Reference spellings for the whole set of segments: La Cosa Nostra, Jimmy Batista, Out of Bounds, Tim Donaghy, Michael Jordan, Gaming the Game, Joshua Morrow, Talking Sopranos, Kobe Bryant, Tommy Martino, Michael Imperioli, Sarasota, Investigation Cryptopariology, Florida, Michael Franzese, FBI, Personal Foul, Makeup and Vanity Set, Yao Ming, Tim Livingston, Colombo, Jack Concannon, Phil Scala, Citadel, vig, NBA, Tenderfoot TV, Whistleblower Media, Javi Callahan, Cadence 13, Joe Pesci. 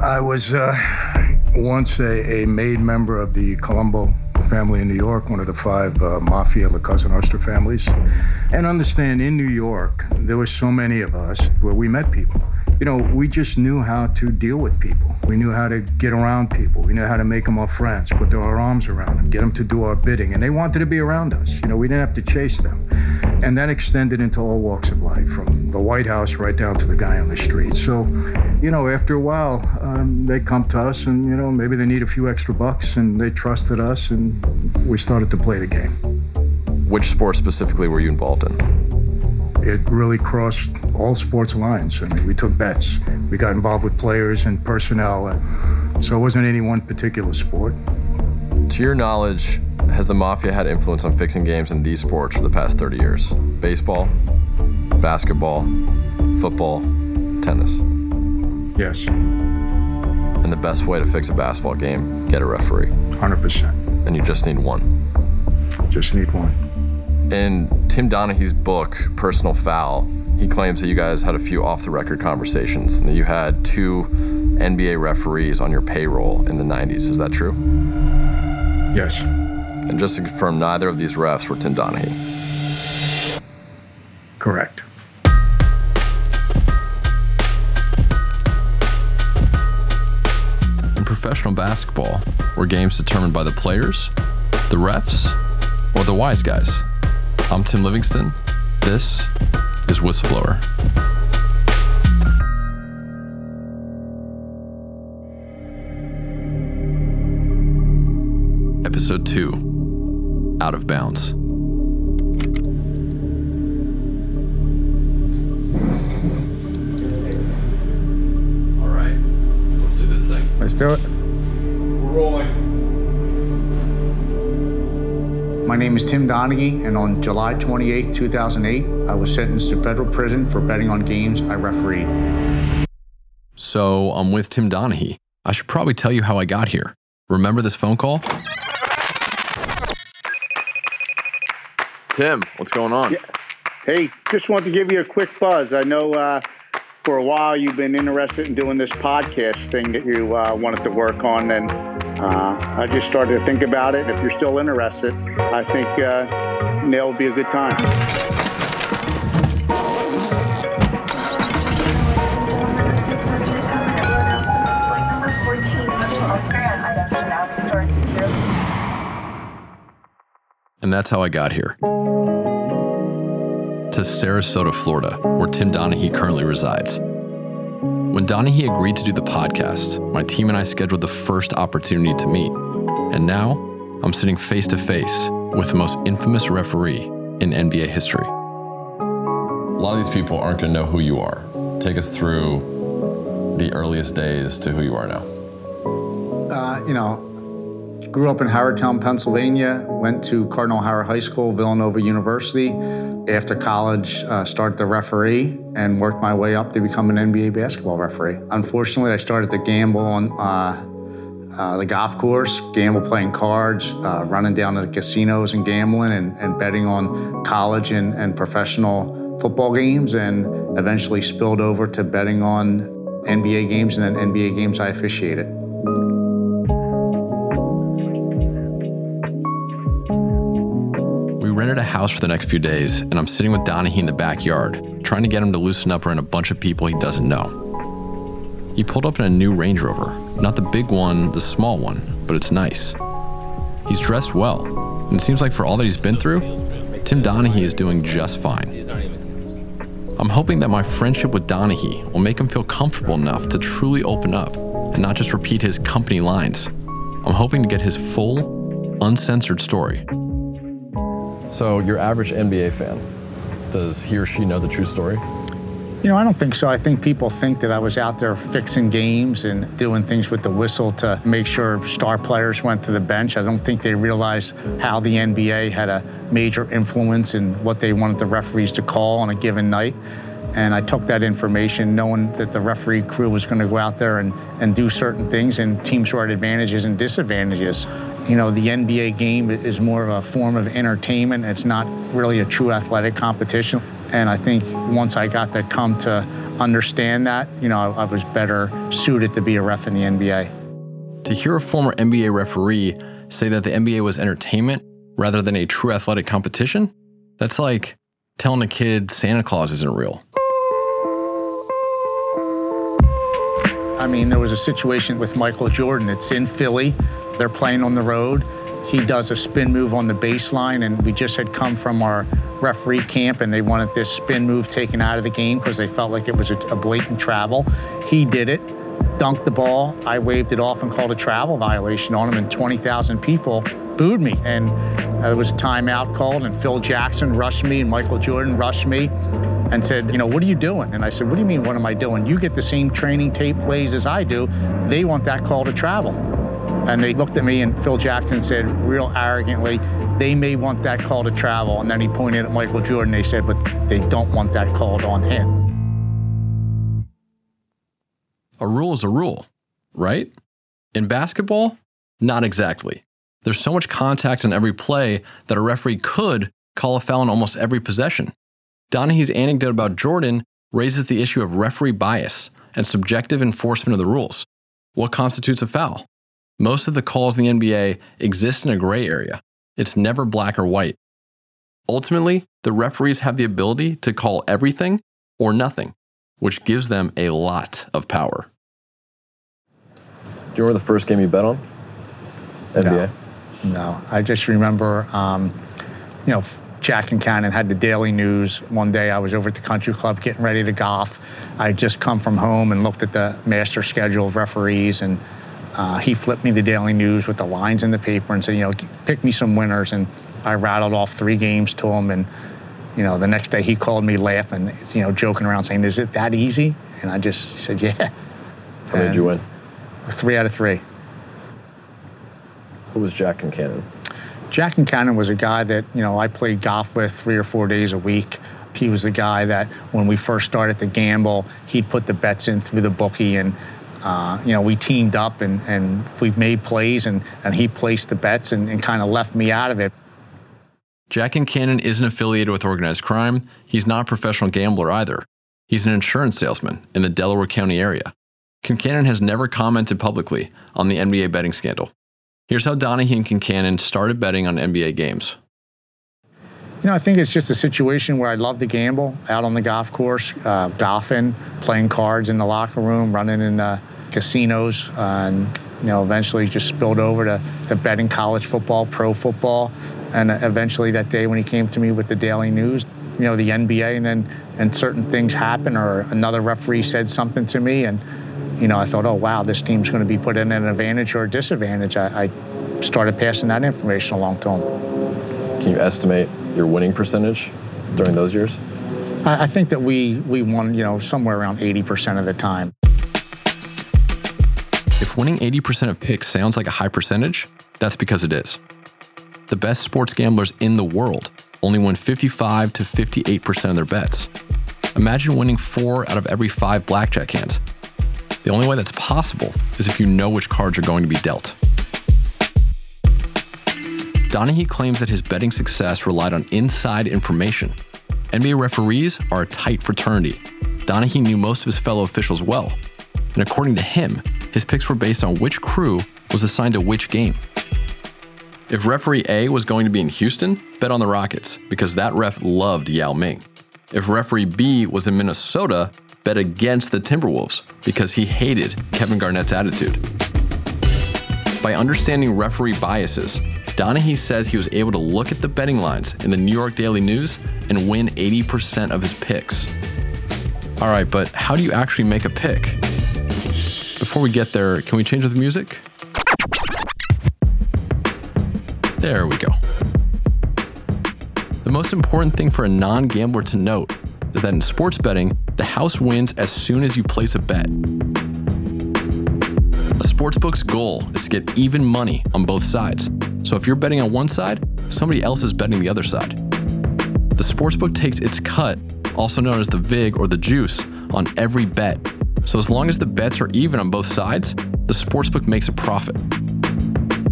I was once a made member of the Colombo family in New York, one of the five mafia La Cosa Nostra families. And understand, in New York, there were so many of us where we met people. You know, we just knew how to deal with people. We knew how to get around people. We knew how to make them our friends, put our arms around them, get them to do our bidding. And they wanted to be around us. You know, we didn't have to chase them. And that extended into all walks of life, from the White House right down to the guy on the street. So, you know, after a while, they come to us and, you know, maybe they need a few extra bucks, and they trusted us, and we started to play the game. Which sport specifically were you involved in? It really crossed all sports lines. I mean, we took bets. We got involved with players and personnel, so it wasn't any one particular sport. To your knowledge, has the mafia had influence on fixing games in these sports for the past 30 years? Baseball, basketball, football, tennis. Yes. And the best way to fix a basketball game, get a referee. 100%. And you just need one. Just need one. In Tim Donaghy's book, Personal Foul, he claims that you guys had a few off-the-record conversations and that you had two NBA referees on your payroll in the 90s. Is that true? Yes. And just to confirm, neither of these refs were Tim Donaghy. Correct. In professional basketball, were games determined by the players, the refs, or the wise guys? I'm Tim Livingston. This is Whistleblower. Episode 2. Out of Bounds. All right, let's do this thing. Let's do it. We're rolling. My name is Tim Donaghy, and on July 28, 2008, I was sentenced to federal prison for betting on games I refereed. So I'm with Tim Donaghy. I should probably tell you how I got here. Remember this phone call? Tim, what's going on? Yeah. Hey, just wanted to give you a quick buzz. I know for a while you've been interested in doing this podcast thing that you wanted to work on, and I just started to think about it. If you're still interested, I think now would be a good time. And that's how I got here. To Sarasota, Florida, where Tim Donaghy currently resides. When Donaghy agreed to do the podcast, my team and I scheduled the first opportunity to meet. And now, I'm sitting face to face with the most infamous referee in NBA history. A lot of these people aren't gonna know who you are. Take us through the earliest days to who you are now. Grew up in Howardtown, Pennsylvania, went to Cardinal Howard High School, Villanova University. After college, started to referee and worked my way up to become an NBA basketball referee. Unfortunately, I started to gamble on the golf course, gamble playing cards, running down to the casinos and gambling, and betting on college and professional football games, and eventually spilled over to betting on NBA games and then NBA games I officiated. We rented a house for the next few days, and I'm sitting with Donaghy in the backyard, trying to get him to loosen up around a bunch of people he doesn't know. He pulled up in a new Range Rover. Not the big one, the small one, but it's nice. He's dressed well, and it seems like for all that he's been through, Tim Donaghy is doing just fine. I'm hoping that my friendship with Donaghy will make him feel comfortable enough to truly open up and not just repeat his company lines. I'm hoping to get his full, uncensored story. So your average NBA fan, does he or she know the true story? You know, I don't think so. I think people think that I was out there fixing games and doing things with the whistle to make sure star players went to the bench. I don't think they realize how the NBA had a major influence in what they wanted the referees to call on a given night. And I took that information, knowing that the referee crew was going to go out there and do certain things, and teams were at advantages and disadvantages. You know, the NBA game is more of a form of entertainment. It's not really a true athletic competition. And I think once I got to come to understand that, you know, I was better suited to be a ref in the NBA. To hear a former NBA referee say that the NBA was entertainment rather than a true athletic competition, that's like telling a kid Santa Claus isn't real. I mean, there was a situation with Michael Jordan. It's in Philly. They're playing on the road. He does a spin move on the baseline, and we just had come from our referee camp, and they wanted this spin move taken out of the game because they felt like it was a blatant travel. He did it, dunked the ball. I waved it off and called a travel violation on him, and 20,000 people booed me. And there was a timeout called, and Phil Jackson rushed me, and Michael Jordan rushed me and said, you know, what are you doing? And I said, what do you mean, what am I doing? You get the same training tape plays as I do. They want that call to travel. And they looked at me, and Phil Jackson said, real arrogantly, they may want that call to travel. And then he pointed at Michael Jordan. They said, but they don't want that called on him. A rule is a rule, right? In basketball, not exactly. There's so much contact in every play that a referee could call a foul in almost every possession. Donaghy's anecdote about Jordan raises the issue of referee bias and subjective enforcement of the rules. What constitutes a foul? Most of the calls in the NBA exist in a gray area. It's never black or white. Ultimately, the referees have the ability to call everything or nothing, which gives them a lot of power. Do you remember the first game you bet on? NBA? No. I just remember, you know, Jack Concannon had the Daily News. One day I was over at the country club getting ready to golf. I had just come from home and looked at the master schedule of referees, and he flipped me the Daily News with the lines in the paper and said, you know, pick me some winners. And I rattled off 3 games to him, and, you know, the next day he called me laughing, you know, joking around saying, is it that easy? And I just said, yeah. How many did you win? 3 out of 3. Who was Jack Concannon? Jack Concannon was a guy that, you know, I played golf with 3 or 4 days a week. He was the guy that when we first started to gamble, he'd put the bets in through the bookie, and, you know, we teamed up and we made plays, and he placed the bets and kind of left me out of it. Jack Concannon isn't affiliated with organized crime. He's not a professional gambler either. He's an insurance salesman in the Delaware County area. Concannon has never commented publicly on the NBA betting scandal. Here's how Donaghy and Concannon started betting on NBA games. You know, I think it's just a situation where I love to gamble out on the golf course, golfing, playing cards in the locker room, running in the casinos, and, you know, eventually just spilled over to betting college football, pro football, and eventually that day when he came to me with the Daily News, you know, the NBA, and then and certain things happen, or another referee said something to me, and, you know, I thought, oh, wow, this team's going to be put in an advantage or a disadvantage. I started passing that information along to them. Can you estimate your winning percentage during those years? I think that we won, you know, somewhere around 80% of the time. If winning 80% of picks sounds like a high percentage, that's because it is. The best sports gamblers in the world only win 55 to 58% of their bets. Imagine winning 4 out of every 5 blackjack hands. The only way that's possible is if you know which cards are going to be dealt. Donaghy claims that his betting success relied on inside information. NBA referees are a tight fraternity. Donaghy knew most of his fellow officials well. And according to him, his picks were based on which crew was assigned to which game. If referee A was going to be in Houston, bet on the Rockets, because that ref loved Yao Ming. If referee B was in Minnesota, bet against the Timberwolves because he hated Kevin Garnett's attitude. By understanding referee biases, Donaghy says he was able to look at the betting lines in the New York Daily News and win 80% of his picks. All right, but how do you actually make a pick? Before we get there, can we change the music? There we go. The most important thing for a non-gambler to note is that in sports betting, the house wins as soon as you place a bet. A sportsbook's goal is to get even money on both sides. So if you're betting on one side, somebody else is betting the other side. The sportsbook takes its cut, also known as the vig or the juice, on every bet. So as long as the bets are even on both sides, the sportsbook makes a profit.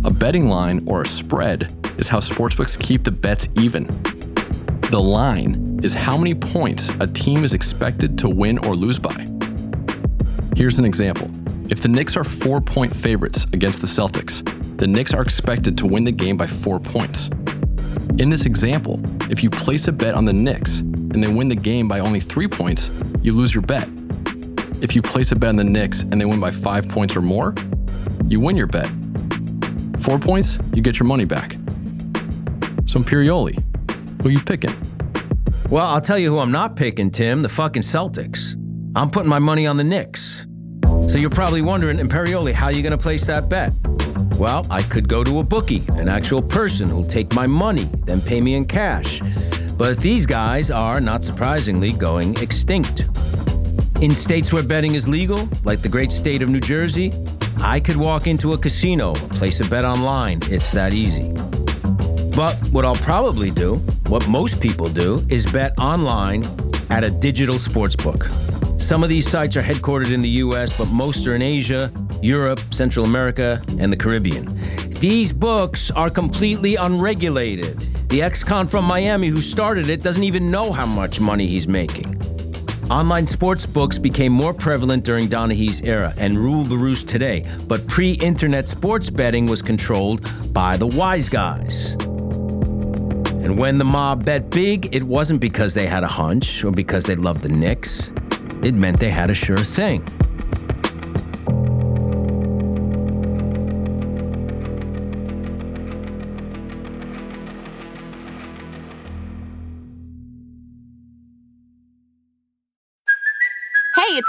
A betting line or a spread is how sportsbooks keep the bets even. The line is how many points a team is expected to win or lose by. Here's an example. If the Knicks are 4-point favorites against the Celtics, the Knicks are expected to win the game by 4 points. In this example, if you place a bet on the Knicks and they win the game by only 3 points, you lose your bet. If you place a bet on the Knicks and they win by 5 points or more, you win your bet. 4 points, you get your money back. So Imperioli, who you picking? Well, I'll tell you who I'm not picking, Tim, the fucking Celtics. I'm putting my money on the Knicks. So you're probably wondering, Imperioli, how are you going to place that bet? Well, I could go to a bookie, an actual person who'll take my money, then pay me in cash. But these guys are, not surprisingly, going extinct. In states where betting is legal, like the great state of New Jersey, I could walk into a casino, place a bet online. It's that easy. But what I'll probably do, what most people do, is bet online at a digital sportsbook. Some of these sites are headquartered in the US, but most are in Asia, Europe, Central America, and the Caribbean. These books are completely unregulated. The ex-con from Miami who started it doesn't even know how much money he's making. Online sports books became more prevalent during Donaghy's era and rule the roost today, but pre-internet sports betting was controlled by the wise guys. And when the mob bet big, it wasn't because they had a hunch or because they loved the Knicks. It meant they had a sure thing. It's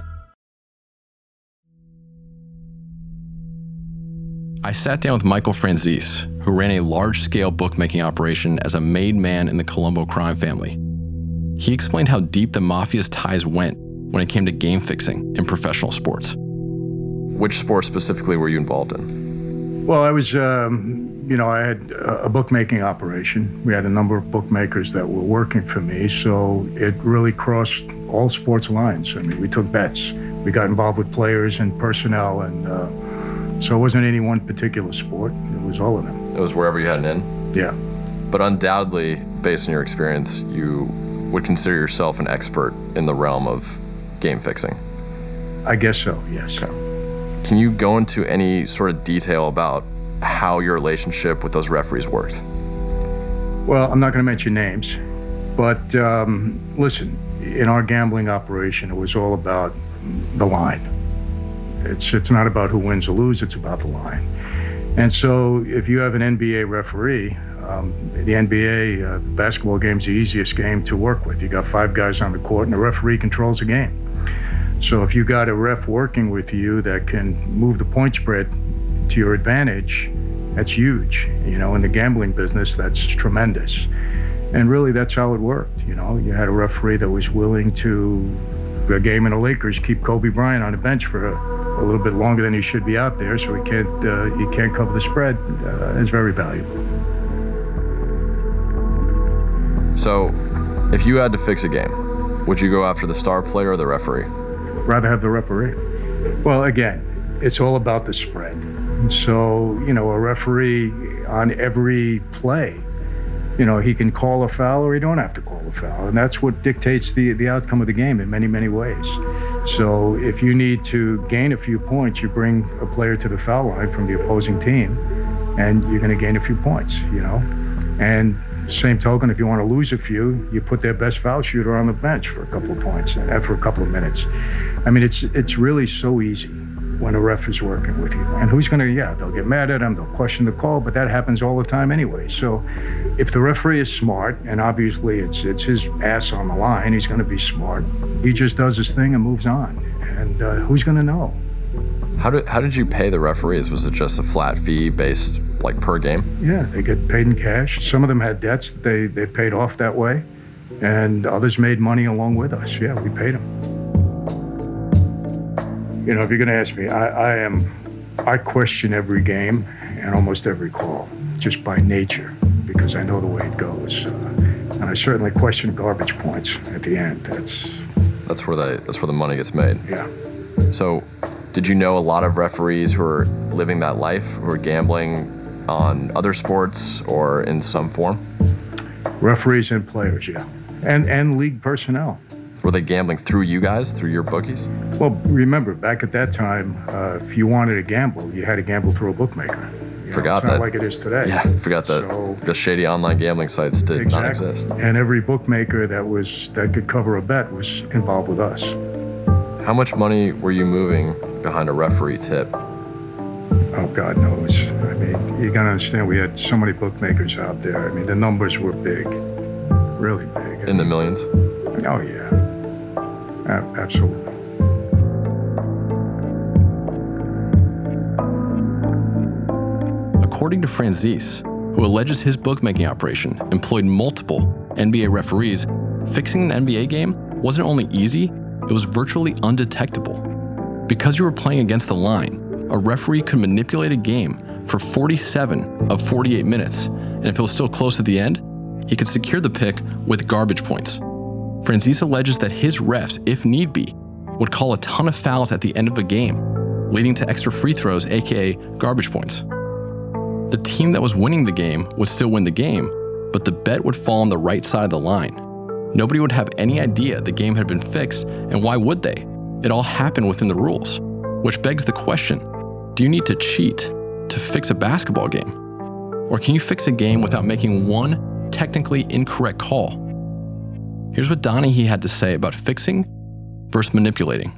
I sat down with Michael Franzese, who ran a large-scale bookmaking operation as a made man in the Colombo crime family. He explained how deep the mafia's ties went when it came to game fixing in professional sports. Which sports specifically were you involved in? Well, I was, I had a bookmaking operation. We had a number of bookmakers that were working for me, so it really crossed all sports lines. I mean, we took bets. We got involved with players and personnel and... So it wasn't any one particular sport, it was all of them. It was wherever you had an in? Yeah. But undoubtedly, based on your experience, you would consider yourself an expert in the realm of game fixing? I guess so, yes. Okay. Can you go into any sort of detail about how your relationship with those referees worked? Well, I'm not gonna mention names, but listen, in our gambling operation, it was all about the line. It's not about who wins or loses, it's about the line. And so if you have an NBA referee, the NBA basketball game's the easiest game to work with. You got five guys on the court and the referee controls the game. So if you got a ref working with you that can move the point spread to your advantage, that's huge. You know, in the gambling business, that's tremendous. And really that's how it worked. You know, you had a referee that was willing to, a game in the Lakers, keep Kobe Bryant on the bench for a little bit longer than he should be out there, so he can't cover the spread. It's very valuable. So, if you had to fix a game, would you go after the star player or the referee? Rather have the referee. Well, again, it's all about the spread. So, you know, a referee on every play, you know, he can call a foul or he don't have to call a foul. And that's what dictates the outcome of the game in many, many ways. So if you need to gain a few points, you bring a player to the foul line from the opposing team and you're gonna gain a few points, you know? And same token, if you wanna lose a few, you put their best foul shooter on the bench for a couple of points and for a couple of minutes. I mean, it's really so easy when a ref is working with you. And who's gonna, they'll get mad at him, they'll question the call, but that happens all the time anyway. So if the referee is smart, and obviously it's his ass on the line, he's gonna be smart. He just does his thing and moves on. And who's gonna know? How did you pay the referees? Was it just a flat fee based like per game? Yeah, they get paid in cash. Some of them had debts that they paid off that way. and others made money along with us. Yeah, we paid them. You know, if you're gonna ask me, I question every game and almost every call, just by nature, because I know the way it goes. And I certainly question garbage points at the end. That's where the money gets made. Yeah. So, did you know a lot of referees who are living that life, who are gambling on other sports or in some form? Referees and players, yeah. And league personnel. Were they gambling through you guys, through your bookies? Well, remember, back at that time, if you wanted to gamble, you had to gamble through a bookmaker. Forgot that. It's not like it is today. Yeah, forgot that. So, the shady online gambling sites did not exist. And every bookmaker that could cover a bet was involved with us. How much money were you moving behind a referee tip? Oh, God knows. I mean, you got to understand, we had so many bookmakers out there. I mean, the numbers were big, really big. In the millions? Oh, yeah. Absolutely. According to Franzese, who alleges his bookmaking operation employed multiple NBA referees, fixing an NBA game wasn't only easy, it was virtually undetectable. Because you were playing against the line, a referee could manipulate a game for 47 of 48 minutes, and if it was still close at the end, he could secure the pick with garbage points. Franzese alleges that his refs, if need be, would call a ton of fouls at the end of a game, leading to extra free throws, aka garbage points. The team that was winning the game would still win the game, but the bet would fall on the right side of the line. Nobody would have any idea the game had been fixed, and why would they? It all happened within the rules, which begs the question, do you need to cheat to fix a basketball game? Or can you fix a game without making one technically incorrect call? Here's what Donaghy had to say about fixing versus manipulating.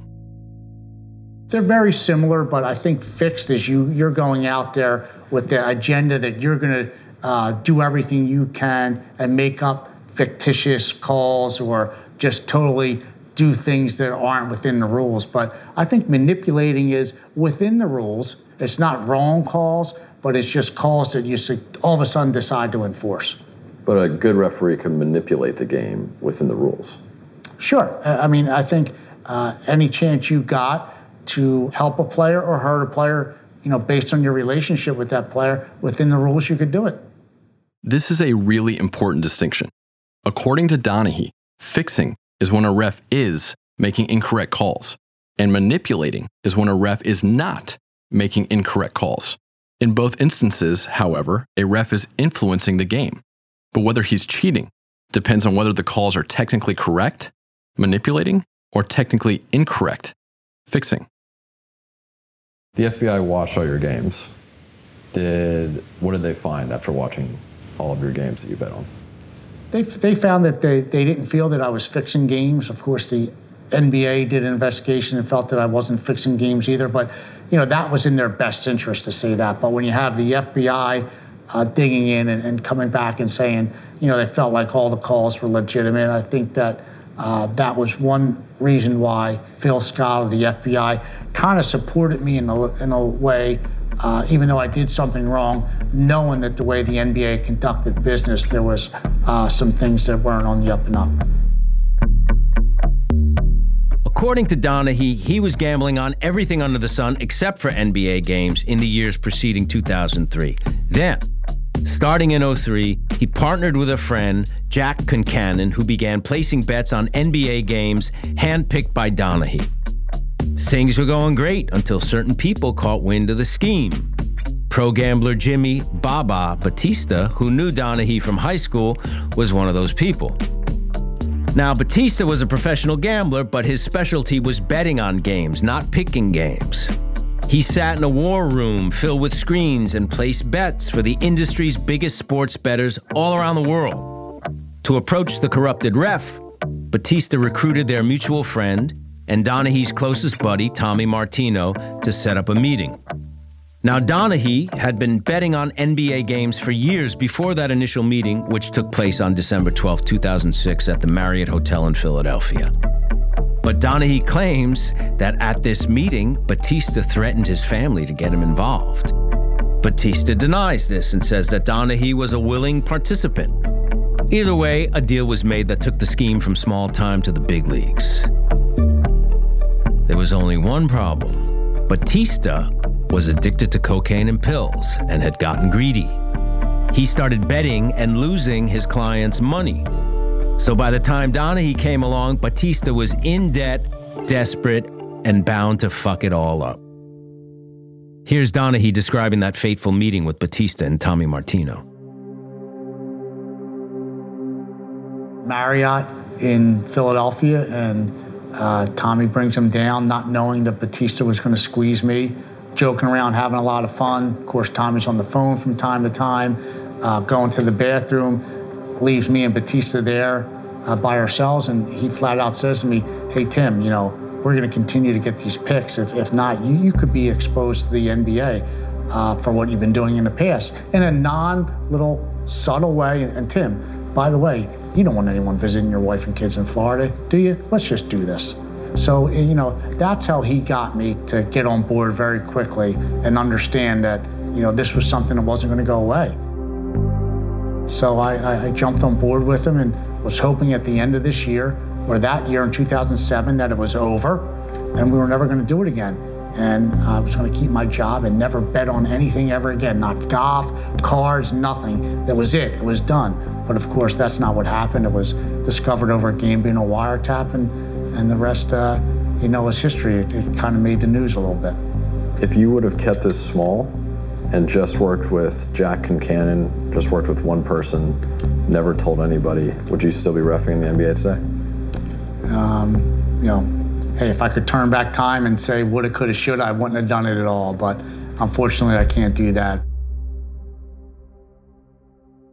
They're very similar, but I think fixed is you're going out there with the agenda that you're going to do everything you can and make up fictitious calls or just totally do things that aren't within the rules. But I think manipulating is within the rules. It's not wrong calls, but it's just calls that you all of a sudden decide to enforce. But a good referee can manipulate the game within the rules. Sure. I mean, I think any chance you got to help a player or hurt a player, you know, based on your relationship with that player, within the rules, you could do it. This is a really important distinction. According to Donaghy, fixing is when a ref is making incorrect calls, and manipulating is when a ref is not making incorrect calls. In both instances, however, a ref is influencing the game. But whether he's cheating depends on whether the calls are technically correct, manipulating, or technically incorrect, fixing. The FBI watched all your games. What did they find after watching all of your games that you bet on? They found that they didn't feel that I was fixing games. Of course, the NBA did an investigation and felt that I wasn't fixing games either, but you know, that was in their best interest to say that. But when you have the FBI digging in and coming back and saying, you know, they felt like all the calls were legitimate, I think that that was one reason why Phil Scala, the FBI, kind of supported me in a way, even though I did something wrong, knowing that the way the NBA conducted business, there was some things that weren't on the up and up. According to Donaghy, he was gambling on everything under the sun except for NBA games in the years preceding 2003. Then, starting in 2003, he partnered with a friend, Jack Concannon, who began placing bets on NBA games handpicked by Donaghy. Things were going great until certain people caught wind of the scheme. Pro gambler Jimmy "Baba" Batista, who knew Donaghy from high school, was one of those people. Now, Batista was a professional gambler, but his specialty was betting on games, not picking games. He sat in a war room filled with screens and placed bets for the industry's biggest sports bettors all around the world. To approach the corrupted ref, Batista recruited their mutual friend and Donaghy's closest buddy, Tommy Martino, to set up a meeting. Now, Donaghy had been betting on NBA games for years before that initial meeting, which took place on December 12, 2006 at the Marriott Hotel in Philadelphia. But Donaghy claims that at this meeting, Batista threatened his family to get him involved. Batista denies this and says that Donaghy was a willing participant. Either way, a deal was made that took the scheme from small time to the big leagues. There was only one problem. Batista was addicted to cocaine and pills and had gotten greedy. He started betting and losing his clients' money. So by the time Donaghy came along, Batista was in debt, desperate, and bound to fuck it all up. Here's Donaghy describing that fateful meeting with Batista and Tommy Martino. Marriott in Philadelphia, and Tommy brings him down, not knowing that Batista was going to squeeze me, joking around, having a lot of fun. Of course, Tommy's on the phone from time to time, going to the bathroom, leaves me and Batista there by ourselves, and he flat out says to me, hey, Tim, you know, we're going to continue to get these picks. If not, you could be exposed to the NBA for what you've been doing in the past, in a non-little subtle way. And Tim, by the way, you don't want anyone visiting your wife and kids in Florida, do you? Let's just do this. So, you know, that's how he got me to get on board very quickly and understand that, you know, this was something that wasn't going to go away. So I jumped on board with him and was hoping at the end of this year, or that year in 2007, that it was over and we were never going to do it again. And I was going to keep my job and never bet on anything ever again, not golf, cards, nothing. That was it. It was done. But of course, that's not what happened. It was discovered over at Game being a wiretap, and the rest, you know, is history. It kind of made the news a little bit. If you would have kept this small and just worked with Jack Concannon, just worked with one person, never told anybody, would you still be reffing in the NBA today? You know, hey, if I could turn back time and say woulda, coulda, shoulda, I wouldn't have done it at all. But unfortunately, I can't do that.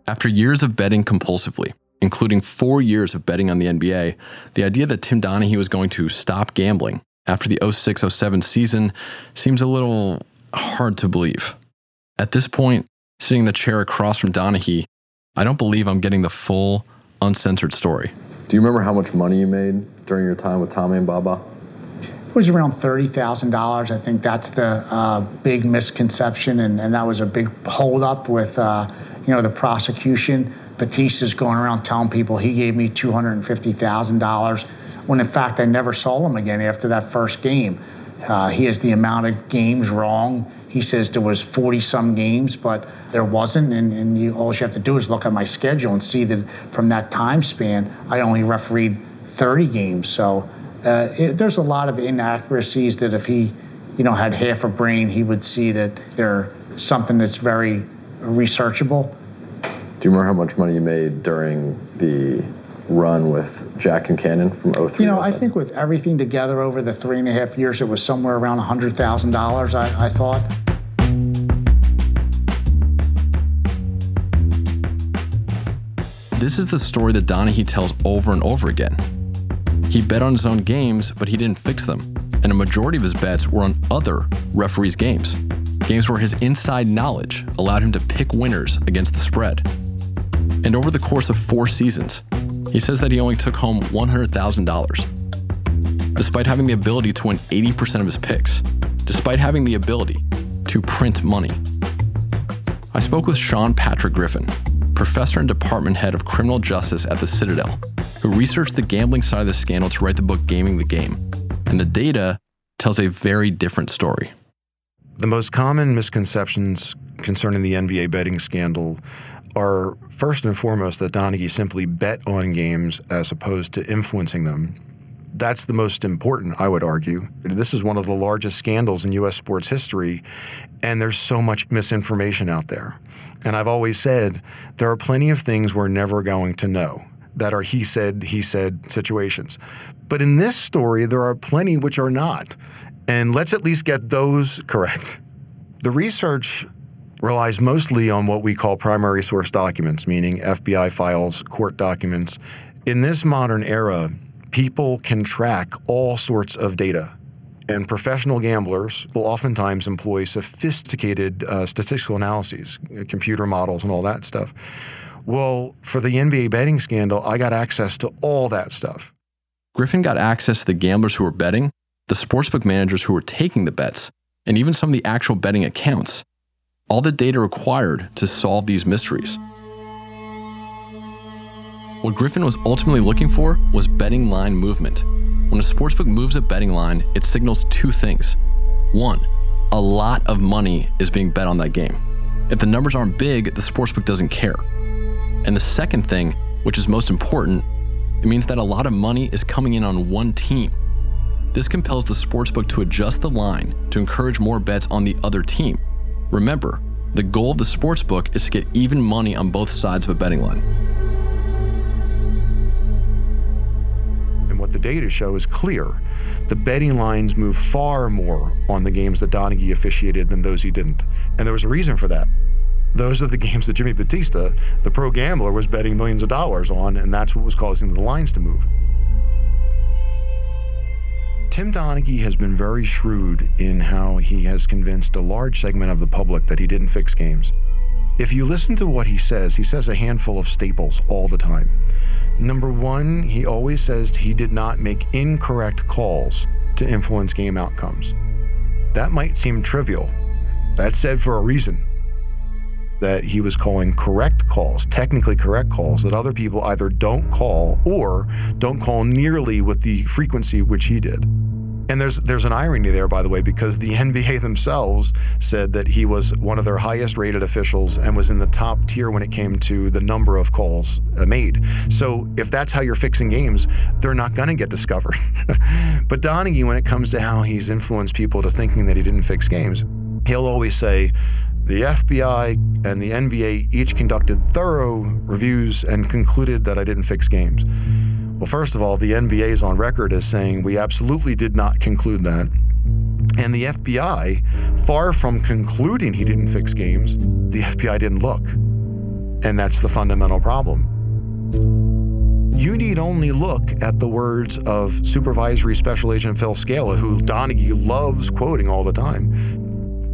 After years of betting compulsively, including 4 years of betting on the NBA, the idea that Tim Donaghy was going to stop gambling after the 06-07 season seems a little hard to believe. At this point, sitting in the chair across from Donaghy, I don't believe I'm getting the full, uncensored story. Do you remember how much money you made during your time with Tommy and Baba? It was around $30,000. I think that's the big misconception, and that was a big holdup with you know, the prosecution. Batista's going around telling people he gave me $250,000, when in fact I never saw him again after that first game. He has the amount of games wrong. He says there was 40-some games, but there wasn't, and all you have to do is look at my schedule and see that from that time span, I only refereed 30 games. So there's a lot of inaccuracies that if he, you know, had half a brain, he would see that they're something that's very researchable. Do you remember how much money you made during the run with Jack Concannon from 03? You know, I think with everything together over the 3.5 years, it was somewhere around $100,000, I thought. This is the story that Donaghy tells over and over again. He bet on his own games, but he didn't fix them. And a majority of his bets were on other referees' games. Games where his inside knowledge allowed him to pick winners against the spread. And over the course of 4 seasons, he says that he only took home $100,000. Despite having the ability to win 80% of his picks, despite having the ability to print money. I spoke with Sean Patrick Griffin, professor and department head of criminal justice at the Citadel, who researched the gambling side of the scandal to write the book Gaming the Game. And the data tells a very different story. The most common misconceptions concerning the NBA betting scandal are, first and foremost, that Donaghy simply bet on games as opposed to influencing them. That's the most important, I would argue. This is one of the largest scandals in U.S. sports history, and there's so much misinformation out there. And I've always said there are plenty of things we're never going to know that are he said situations. But in this story, there are plenty which are not. And let's at least get those correct. The research relies mostly on what we call primary source documents, meaning FBI files, court documents. In this modern era, people can track all sorts of data, and professional gamblers will oftentimes employ sophisticated statistical analyses, computer models and all that stuff. Well, for the NBA betting scandal, I got access to all that stuff. Griffin got access to the gamblers who were betting, the sportsbook managers who were taking the bets, and even some of the actual betting accounts. All the data required to solve these mysteries. What Griffin was ultimately looking for was betting line movement. When a sportsbook moves a betting line, it signals two things. One, a lot of money is being bet on that game. If the numbers aren't big, the sportsbook doesn't care. And the second thing, which is most important, it means that a lot of money is coming in on one team. This compels the sportsbook to adjust the line to encourage more bets on the other team. Remember, the goal of the sportsbook is to get even money on both sides of a betting line. And what the data show is clear. The betting lines move far more on the games that Donaghy officiated than those he didn't. And there was a reason for that. Those are the games that Jimmy Batista, the pro gambler, was betting millions of dollars on, and that's what was causing the lines to move. Tim Donaghy has been very shrewd in how he has convinced a large segment of the public that he didn't fix games. If you listen to what he says a handful of staples all the time. Number one, he always says he did not make incorrect calls to influence game outcomes. That might seem trivial. That's said for a reason. That he was calling correct calls, technically correct calls, that other people either don't call or don't call nearly with the frequency which he did. And there's an irony there, by the way, because the NBA themselves said that he was one of their highest rated officials and was in the top tier when it came to the number of calls made. So if that's how you're fixing games, they're not going to get discovered. But Donaghy, when it comes to how he's influenced people to thinking that he didn't fix games, he'll always say, the FBI and the NBA each conducted thorough reviews and concluded that I didn't fix games. Well, first of all, the NBA is on record as saying we absolutely did not conclude that. And the FBI, far from concluding he didn't fix games, the FBI didn't look. And that's the fundamental problem. You need only look at the words of supervisory special agent Phil Scala, who Donaghy loves quoting all the time.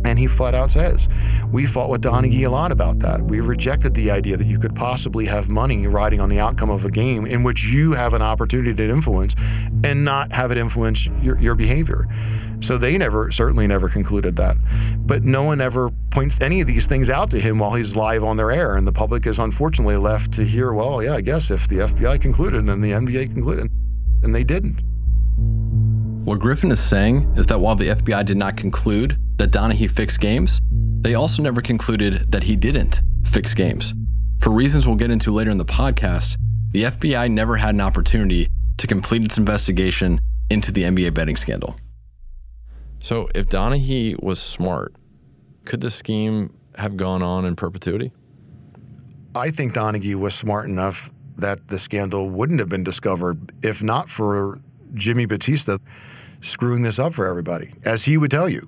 And he flat out says, we fought with Donaghy a lot about that. We rejected the idea that you could possibly have money riding on the outcome of a game in which you have an opportunity to influence and not have it influence your behavior. So they certainly never concluded that. But no one ever points any of these things out to him while he's live on their air. And the public is unfortunately left to hear, well, yeah, I guess if the FBI concluded and the NBA concluded, and they didn't. What Griffin is saying is that while the FBI did not conclude that Donaghy fixed games, they also never concluded that he didn't fix games. For reasons we'll get into later in the podcast, the FBI never had an opportunity to complete its investigation into the NBA betting scandal. So if Donaghy was smart, could the scheme have gone on in perpetuity? I think Donaghy was smart enough that the scandal wouldn't have been discovered if not for Jimmy Batista screwing this up for everybody, as he would tell you.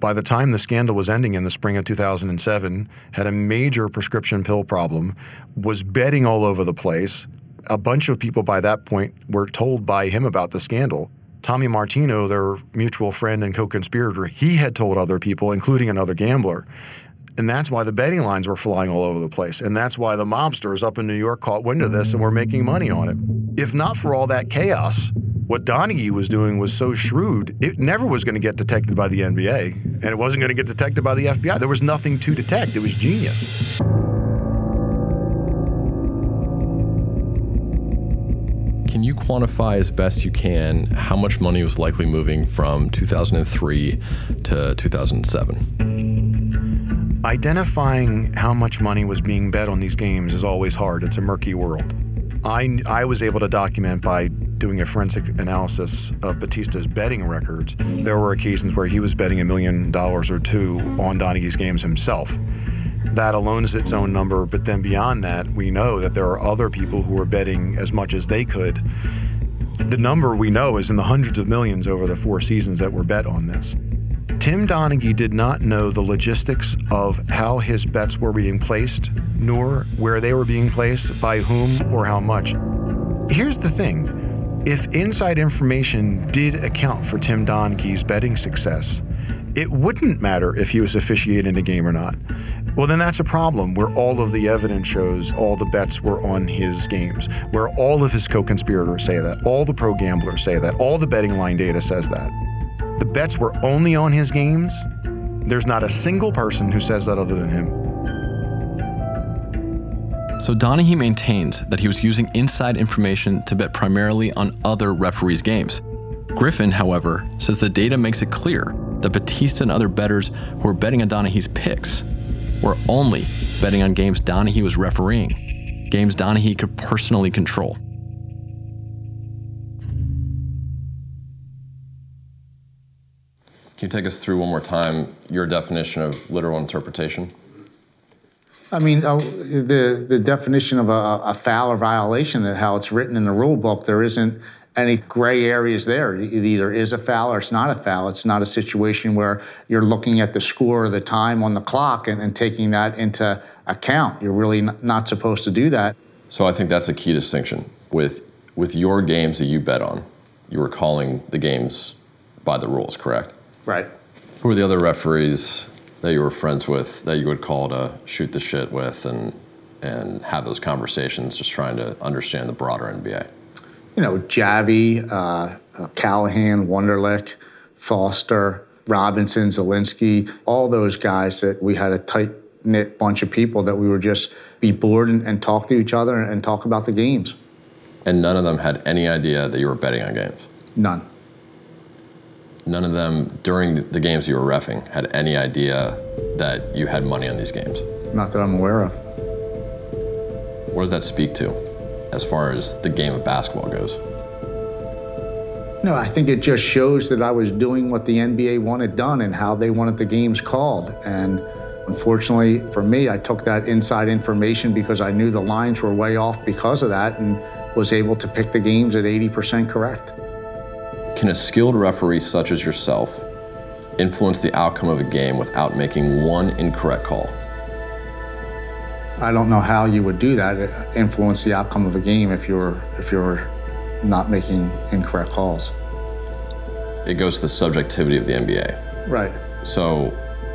By the time the scandal was ending in the spring of 2007, had a major prescription pill problem, was betting all over the place. A bunch of people by that point were told by him about the scandal. Tommy Martino, their mutual friend and co-conspirator, he had told other people, including another gambler. And that's why the betting lines were flying all over the place. And that's why the mobsters up in New York caught wind of this and were making money on it. If not for all that chaos, what Donaghy was doing was so shrewd, it never was going to get detected by the NBA, and it wasn't going to get detected by the FBI. There was nothing to detect. It was genius. Can you quantify as best you can how much money was likely moving from 2003 to 2007? Identifying how much money was being bet on these games is always hard. It's a murky world. I was able to document by doing a forensic analysis of Batista's betting records. There were occasions where he was betting $1 million or two on Donaghy's games himself. That alone is its own number, but then beyond that, we know that there are other people who were betting as much as they could. The number we know is in the hundreds of millions over the four seasons that were bet on this. Tim Donaghy did not know the logistics of how his bets were being placed, nor where they were being placed, by whom, or how much. Here's the thing. If inside information did account for Tim Donaghy's betting success, it wouldn't matter if he was officiating a game or not. Well, then that's a problem where all of the evidence shows all the bets were on his games, where all of his co-conspirators say that, all the pro gamblers say that, all the betting line data says that. The bets were only on his games. There's not a single person who says that other than him. So Donaghy maintains that he was using inside information to bet primarily on other referees' games. Griffin, however, says the data makes it clear that Batista and other bettors who were betting on Donaghy's picks were only betting on games Donaghy was refereeing, games Donaghy could personally control. Can you take us through one more time your definition of literal interpretation? I mean, the definition of a foul or violation and how it's written in the rule book, there isn't any gray areas there. It either is a foul or it's not a foul. It's not a situation where you're looking at the score or the time on the clock and taking that into account. You're really not supposed to do that. So I think that's a key distinction. With your games that you bet on, you were calling the games by the rules, correct? Right. Who were the other referees that you were friends with, that you would call to shoot the shit with and have those conversations, just trying to understand the broader NBA? You know, Javi, Callahan, Wunderlich, Foster, Robinson, Zielinski, all those guys that we had a tight-knit bunch of people that we would just be bored and talk to each other and talk about the games. And none of them had any idea that you were betting on games? None. None of them, during the games you were reffing, had any idea that you had money on these games? Not that I'm aware of. What does that speak to, as far as the game of basketball goes? No, I think it just shows that I was doing what the NBA wanted done and how they wanted the games called. And unfortunately for me, I took that inside information because I knew the lines were way off because of that and was able to pick the games at 80% correct. Can a skilled referee such as yourself influence the outcome of a game without making one incorrect call? I don't know how you would do that, influence the outcome of a game if you're not making incorrect calls. It goes to the subjectivity of the NBA. Right. So,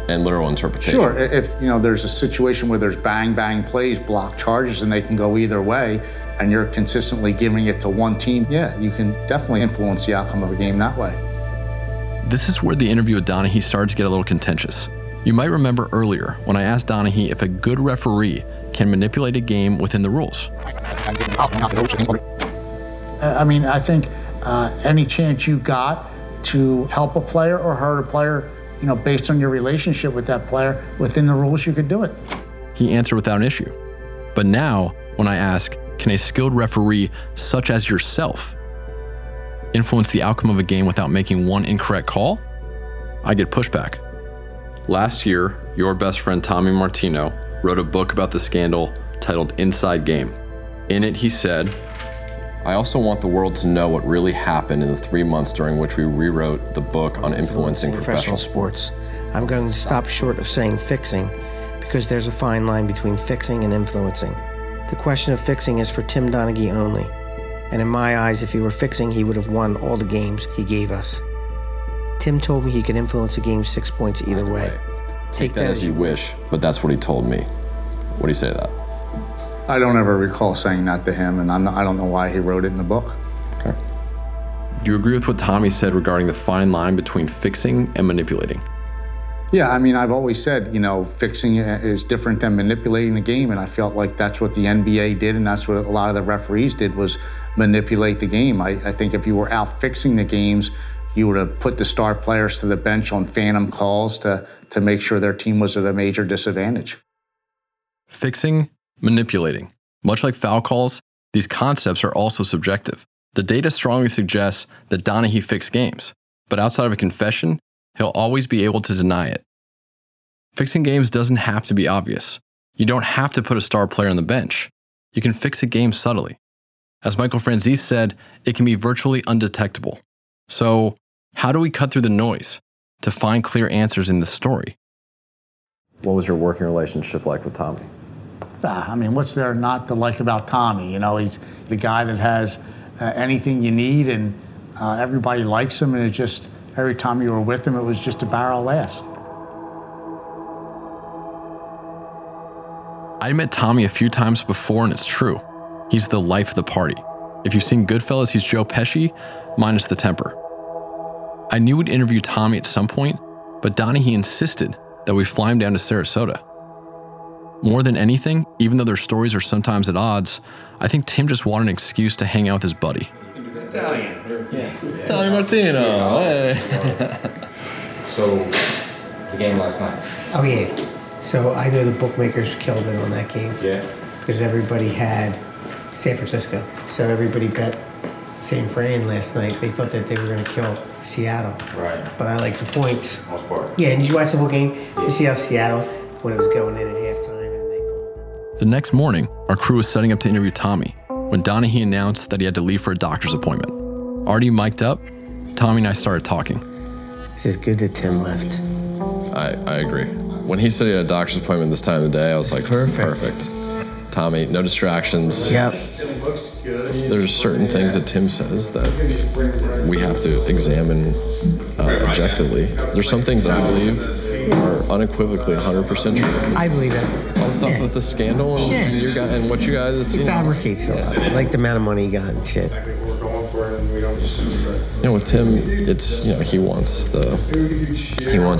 and literal interpretation. Sure, if you know there's a situation where there's bang, bang plays, block charges, and they can go either way, and you're consistently giving it to one team, yeah, you can definitely influence the outcome of a game that way. This is where the interview with Donaghy starts to get a little contentious. You might remember earlier when I asked Donaghy if a good referee can manipulate a game within the rules. I mean, I think any chance you got to help a player or hurt a player, you know, based on your relationship with that player, within the rules, you could do it. He answered without an issue. But now, when I ask, can a skilled referee, such as yourself, influence the outcome of a game without making one incorrect call? I get pushback. Last year, your best friend Tommy Martino wrote a book about the scandal titled Inside Game. In it, he said, I also want the world to know what really happened in the 3 months during which we rewrote the book on influencing professional sports. I'm going to stop short of saying fixing because there's a fine line between fixing and influencing. The question of fixing is for Tim Donaghy only. And in my eyes, if he were fixing, he would have won all the games he gave us. Tim told me he could influence a game 6 points either way. Take that as you wish, but that's what he told me. What do you say to that? I don't ever recall saying that to him, and I don't know why he wrote it in the book. Okay. Do you agree with what Tommy said regarding the fine line between fixing and manipulating? Yeah, I mean, I've always said, you know, fixing is different than manipulating the game, and I felt like that's what the NBA did, and that's what a lot of the referees did, was manipulate the game. I think if you were out fixing the games, you would have put the star players to the bench on phantom calls to make sure their team was at a major disadvantage. Fixing, manipulating. Much like foul calls, these concepts are also subjective. The data strongly suggests that Donaghy fixed games, but outside of a confession, he'll always be able to deny it. Fixing games doesn't have to be obvious. You don't have to put a star player on the bench. You can fix a game subtly. As Michael Franzese said, it can be virtually undetectable. So how do we cut through the noise to find clear answers in the story? What was your working relationship like with Tommy? I mean, what's there not to like about Tommy? You know, he's the guy that has anything you need, and everybody likes him, and it just... every time you were with him, it was just a barrel of laughs. I met Tommy a few times before, and it's true. He's the life of the party. If you've seen Goodfellas, he's Joe Pesci, minus the temper. I knew we'd interview Tommy at some point, but Donaghy insisted that we fly him down to Sarasota. More than anything, even though their stories are sometimes at odds, I think Tim just wanted an excuse to hang out with his buddy. Italian. Yeah. It's Tommy Martino. Hey. So, the game last night. Oh, yeah. So, I know the bookmakers killed it on that game. Yeah. Because everybody had San Francisco. So, everybody bet San Fran last night. They thought that they were going to kill Seattle. Right. But I like the points. Most part. Yeah, and did you watch the whole game? Yeah. To see how Seattle, when it was going in at halftime, and they folded. The next morning, our crew was setting up to interview Tommy when Donaghy announced that he had to leave for a doctor's appointment. Already mic'd up, Tommy and I started talking. This is good that Tim left. I agree. When he said he had a doctor's appointment this time of the day, I was like, perfect. Tommy, no distractions. Yep. It looks good. There's certain things that Tim says that we have to examine objectively. There's some things I believe are unequivocally 100% true. I believe it. All the stuff with the scandal and your guy, and what you guys... It fabricates a lot. Like the amount of money he got and shit. You know, with Tim, it's, you know, he wants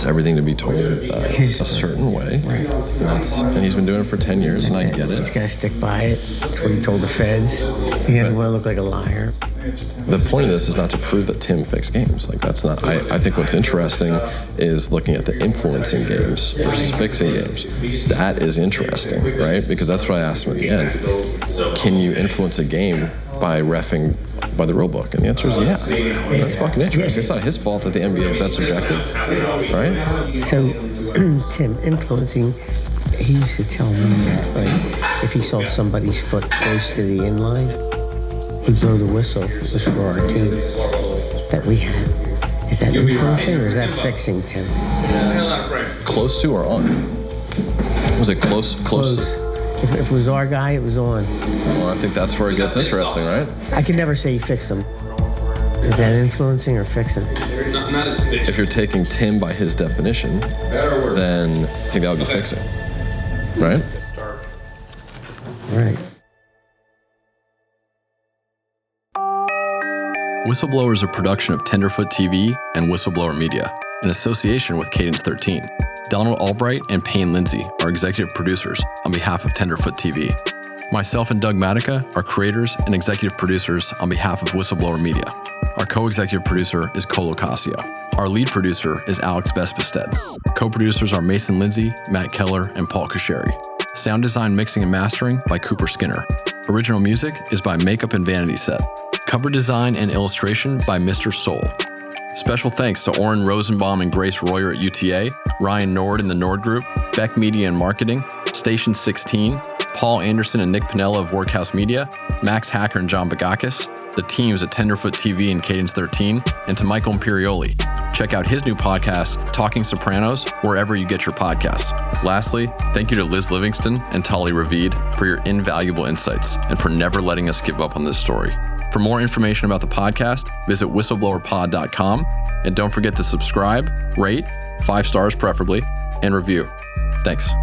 everything to be told a certain way. Right. And he's been doing it for 10 years, and I get it. He's got to stick by it. That's what he told the feds. He doesn't want to look like a liar. The point of this is not to prove that Tim fixed games. Like, that's not... I think what's interesting is looking at the influencing games versus fixing games. That is interesting, right? Because that's what I asked him at the end. Can you influence a game by reffing by the rule book? And the answer is yeah. That's fucking interesting. It's not his fault that the NBA is that subjective, right? So, Tim, influencing... He used to tell me that, like, if he saw somebody's foot close to the inline, he'd blow the whistle. It was for our team that we had. Is that influencing or is that fixing, Tim? Close to or on? Was it close? If it was our guy, it was on. Well, I think that's where it gets interesting, right? I can never say you fix them. Is that influencing or fixing? Not as fixing. If you're taking Tim by his definition, then I think that would be fixing, right? Right. Whistleblower is a production of Tenderfoot TV and Whistleblower Media, in association with Cadence 13. Donald Albright and Payne Lindsay are executive producers on behalf of Tenderfoot TV. Myself and Doug Matica are creators and executive producers on behalf of Whistleblower Media. Our co-executive producer is Cole Ocasio. Our lead producer is Alex Vespestead. Co-producers are Mason Lindsay, Matt Keller, and Paul Kasheri. Sound design, mixing, and mastering by Cooper Skinner. Original music is by Makeup and Vanity Set. Cover design and illustration by Mr. Soul. Special thanks to Oren Rosenbaum and Grace Royer at UTA, Ryan Nord and the Nord Group, Beck Media and Marketing, Station 16, Paul Anderson and Nick Pinella of Workhouse Media, Max Hacker and John Bagakis, the teams at Tenderfoot TV and Cadence 13, and to Michael Imperioli. Check out his new podcast, Talking Sopranos, wherever you get your podcasts. Lastly, thank you to Liz Livingston and Tali Ravid for your invaluable insights and for never letting us give up on this story. For more information about the podcast, visit whistleblowerpod.com, and don't forget to subscribe, rate, 5 stars preferably, and review. Thanks.